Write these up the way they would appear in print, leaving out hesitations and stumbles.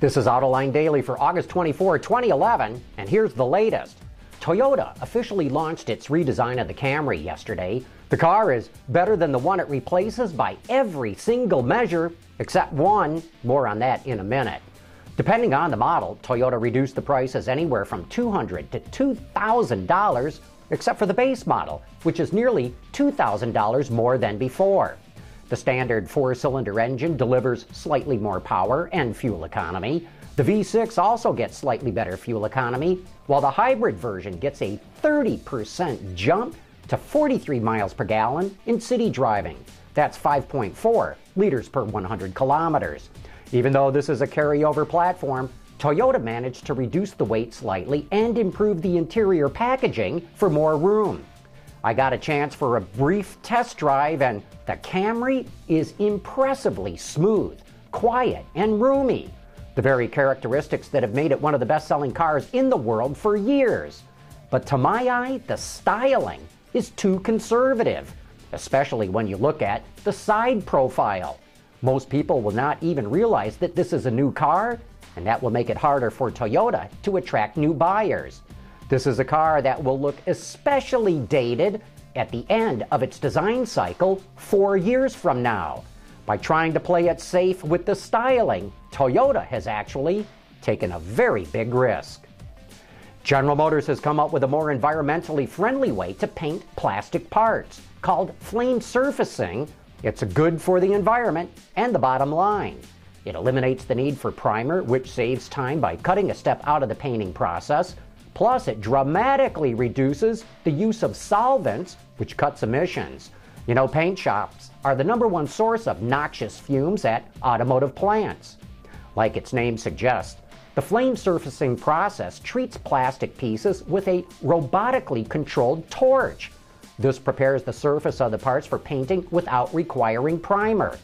This is AutoLine Daily for August 24, 2011, and here's the latest. Toyota officially launched its redesign of the Camry yesterday. The car is better than the one it replaces by every single measure, except one. More on that in a minute. Depending on the model, Toyota reduced the prices anywhere from $200 to $2,000, except for the base model, which is nearly $2,000 more than before. The standard four-cylinder engine delivers slightly more power and fuel economy. The V6 also gets slightly better fuel economy, while the hybrid version gets a 30% jump to 43 miles per gallon in city driving. That's 5.4 liters per 100 kilometers. Even though this is a carryover platform, Toyota managed to reduce the weight slightly and improve the interior packaging for more room. I got a chance for a brief test drive, and the Camry is impressively smooth, quiet, and roomy. The very characteristics that have made it one of the best-selling cars in the world for years. But to my eye, the styling is too conservative, especially when you look at the side profile. Most people will not even realize that this is a new car, and that will make it harder for Toyota to attract new buyers. This is a car that will look especially dated at the end of its design cycle 4 years from now. By trying to play it safe with the styling, Toyota has actually taken a very big risk. General Motors has come up with a more environmentally friendly way to paint plastic parts, called flame surfacing. It's good for the environment and the bottom line. It eliminates the need for primer, which saves time by cutting a step out of the painting process. Plus, it dramatically reduces the use of solvents, which cuts emissions. You know, paint shops are the #1 source of noxious fumes at automotive plants. Like its name suggests, the flame surfacing process treats plastic pieces with a robotically controlled torch. This prepares the surface of the parts for painting without requiring primer.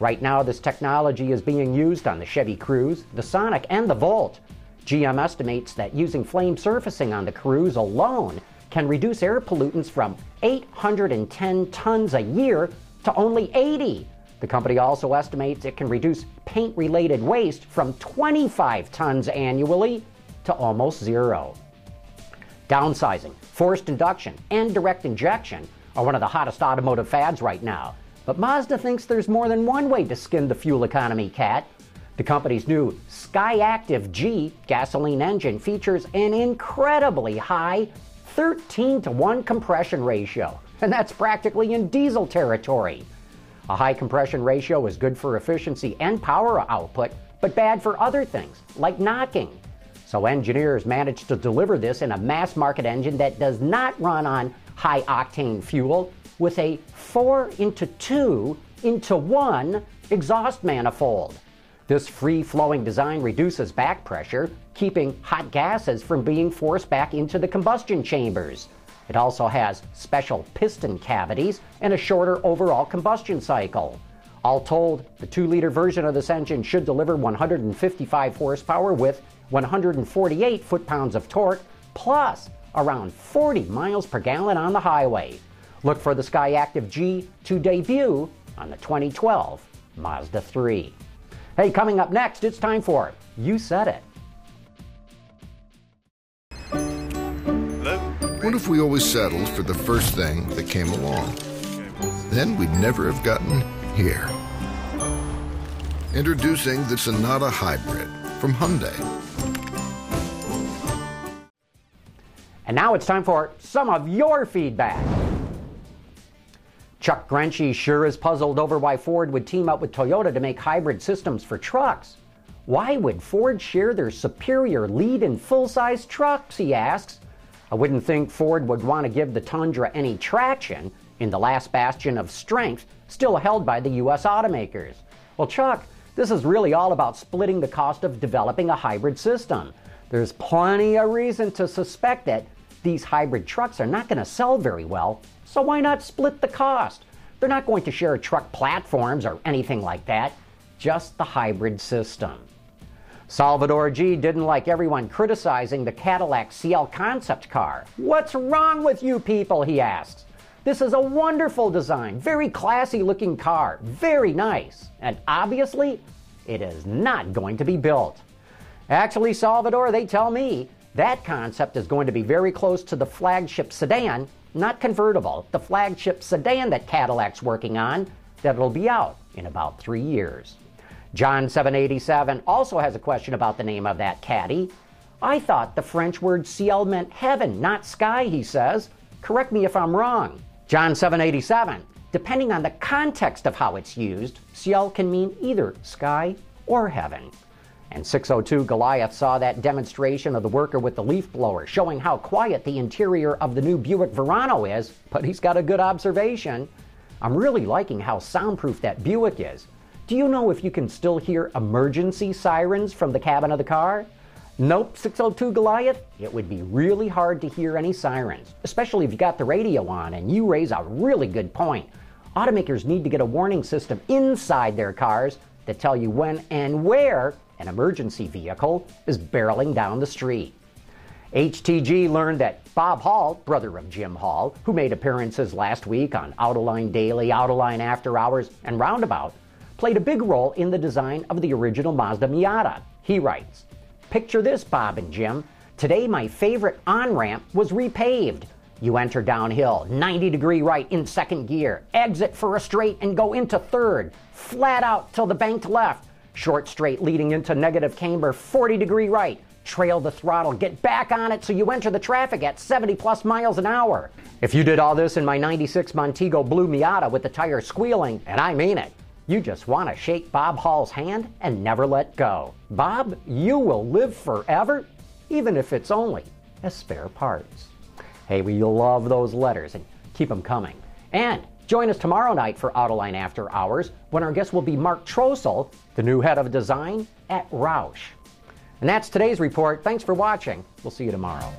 Right now, this technology is being used on the Chevy Cruze, the Sonic, and the Volt. GM estimates that using flame surfacing on the Cruze alone can reduce air pollutants from 810 tons a year to only 80. The company also estimates it can reduce paint-related waste from 25 tons annually to almost zero. Downsizing, forced induction, and direct injection are one of the hottest automotive fads right now. But Mazda thinks there's more than one way to skin the fuel economy cat. The company's new Skyactiv-G gasoline engine features an incredibly high 13-to-1 compression ratio, and that's practically in diesel territory. A high compression ratio is good for efficiency and power output, but bad for other things, like knocking. So engineers managed to deliver this in a mass-market engine that does not run on high-octane fuel with a 4-into-2-into-1 exhaust manifold. This free-flowing design reduces back pressure, keeping hot gases from being forced back into the combustion chambers. It also has special piston cavities and a shorter overall combustion cycle. All told, the 2-liter version of this engine should deliver 155 horsepower with 148 foot-pounds of torque, plus around 40 miles per gallon on the highway. Look for the Skyactiv-G to debut on the 2012 Mazda 3. Hey, coming up next, it's time for You Said It. What if we always settled for the first thing that came along? Then we'd never have gotten here. Introducing the Sonata Hybrid from Hyundai. And now it's time for some of your feedback. Chuck Grenche sure is puzzled over why Ford would team up with Toyota to make hybrid systems for trucks. Why would Ford share their superior lead in full-size trucks, he asks. I wouldn't think Ford would want to give the Tundra any traction in the last bastion of strength still held by the U.S. automakers. Well, Chuck, this is really all about splitting the cost of developing a hybrid system. There's plenty of reason to suspect that these hybrid trucks are not going to sell very well, so why not split the cost? They're not going to share truck platforms or anything like that, just the hybrid system. Salvador G didn't like everyone criticizing the Cadillac CL concept car. "What's wrong with you people?" he asks. "This is a wonderful design, very classy looking car, very nice, and obviously it is not going to be built." Actually, Salvador, they tell me that concept is going to be very close to the flagship sedan, not convertible, the flagship sedan that Cadillac's working on, that'll be out in about 3 years. John787 also has a question about the name of that Caddy. "I thought the French word ciel meant heaven, not sky," he says. "Correct me if I'm wrong." John787, depending on the context of how it's used, ciel can mean either sky or heaven. And 602 Goliath saw that demonstration of the worker with the leaf blower showing how quiet the interior of the new Buick Verano is, but he's got a good observation. "I'm really liking how soundproof that Buick is. Do you know if you can still hear emergency sirens from the cabin of the car?" Nope, 602 Goliath, it would be really hard to hear any sirens, especially if you got the radio on, and you raise a really good point. Automakers need to get a warning system inside their cars that tell you when and where an emergency vehicle is barreling down the street. HTG learned that Bob Hall, brother of Jim Hall, who made appearances last week on Autoline Daily, Autoline After Hours, and Roundabout, played a big role in the design of the original Mazda Miata. He writes, "Picture this, Bob and Jim. Today my favorite on-ramp was repaved. You enter downhill, 90-degree right in second gear, exit for a straight and go into third, flat out till the banked left, short straight leading into negative camber, 40-degree right, trail the throttle, get back on it so you enter the traffic at 70-plus miles an hour. If you did all this in my 96 Montego Blue Miata with the tire squealing, and I mean it, you just want to shake Bob Hall's hand and never let go. Bob, you will live forever, even if it's only as spare parts." Hey, we love those letters, and keep them coming. And join us tomorrow night for Autoline After Hours, when our guest will be Mark Trossel, the new head of design at Roush. And that's today's report. Thanks for watching. We'll see you tomorrow.